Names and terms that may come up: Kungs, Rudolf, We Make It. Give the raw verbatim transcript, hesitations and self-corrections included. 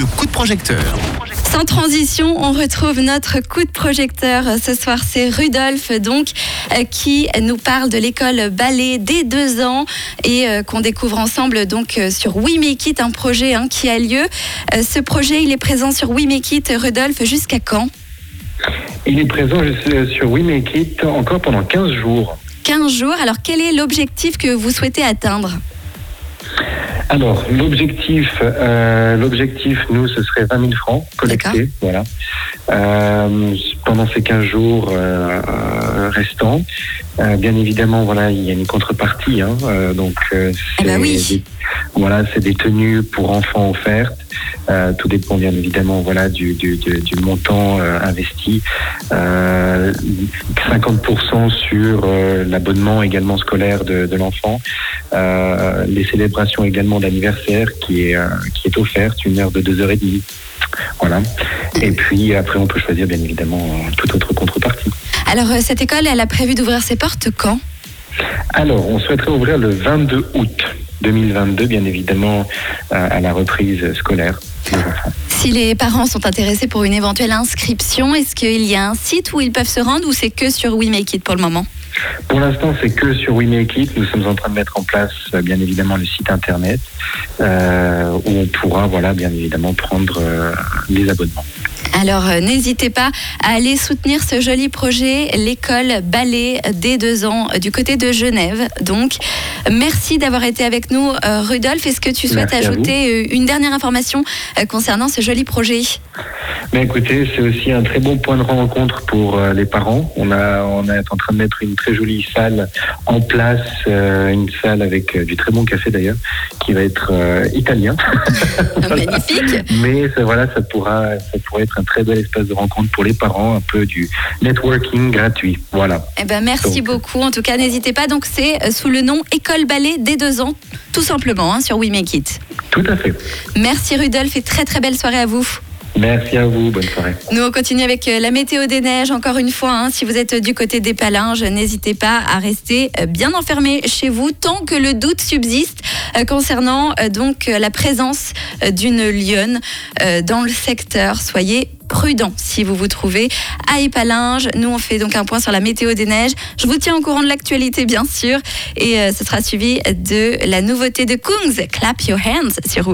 le coup de projecteur. Sans transition, on retrouve notre coup de projecteur. Ce soir, c'est Rudolf, donc, qui nous parle de l'école ballet dès deux ans et euh, qu'on découvre ensemble donc sur We Make It, un projet hein, qui a lieu. Euh, ce projet, il est présent sur We Make It, Rudolf, jusqu'à quand? Il est présent sur We Make It encore pendant quinze jours. quinze jours, alors quel est l'objectif que vous souhaitez atteindre? Alors, l'objectif, euh, l'objectif, nous, ce serait vingt mille francs collectés, voilà. Euh, pendant ces quinze jours euh, restants, euh, bien évidemment, voilà, il y a une contrepartie, hein, euh, donc euh, c'est, eh ben oui. des, voilà, c'est des tenues pour enfants offertes. Euh, tout dépend bien évidemment, voilà, du, du, du, du montant euh, investi. Euh, cinquante pour cent sur euh, l'abonnement également scolaire de, de l'enfant. Euh, les célébrations également d'anniversaire qui est euh, qui est offerte, une heure de deux heures et demie, voilà. Et puis après on peut choisir bien évidemment euh, toute autre contrepartie. Alors euh, cette école, elle a prévu d'ouvrir ses portes quand? Alors on souhaiterait ouvrir le vingt-deux août deux mille vingt-deux, bien évidemment euh, à la reprise scolaire. Si les parents sont intéressés pour une éventuelle inscription, est-ce qu'il y a un site où ils peuvent se rendre ou c'est que sur We Make It pour le moment? Pour l'instant, c'est que sur We Make It. Nous sommes en train de mettre en place, bien évidemment, le site internet euh, où on pourra, voilà, bien évidemment, prendre euh, les abonnements. Alors, euh, n'hésitez pas à aller soutenir ce joli projet, l'école ballet dès deux ans, du côté de Genève. Donc, merci d'avoir été avec nous, euh, Rudolf. Est-ce que tu souhaites merci ajouter une dernière information euh, concernant ce joli projet? Mais écoutez, c'est aussi un très bon point de rencontre pour euh, les parents. On a, on est en train de mettre une très jolie salle en place, euh, une salle avec euh, du très bon café d'ailleurs, qui va être euh, italien. Voilà. Magnifique. Mais ça, voilà, ça pourra, ça pourrait être un très bel espace de rencontre pour les parents, un peu du networking gratuit. Voilà. Eh ben merci donc. beaucoup. En tout cas, n'hésitez pas. Donc c'est sous le nom École Ballet dès deux ans, tout simplement, hein, sur We Make It. Tout à fait. Merci Rudolf et très très belle soirée à vous. Merci à vous, bonne soirée. Nous, on continue avec la météo des neiges. Encore une fois, hein, si vous êtes du côté des Palinges, n'hésitez pas à rester bien enfermé chez vous tant que le doute subsiste euh, concernant euh, donc la présence d'une lionne euh, dans le secteur. Soyez prudents si vous vous trouvez à Épalinges. Nous, on fait donc un point sur la météo des neiges. Je vous tiens au courant de l'actualité, bien sûr. Et euh, ce sera suivi de la nouveauté de Kungs, Clap Your Hands, sur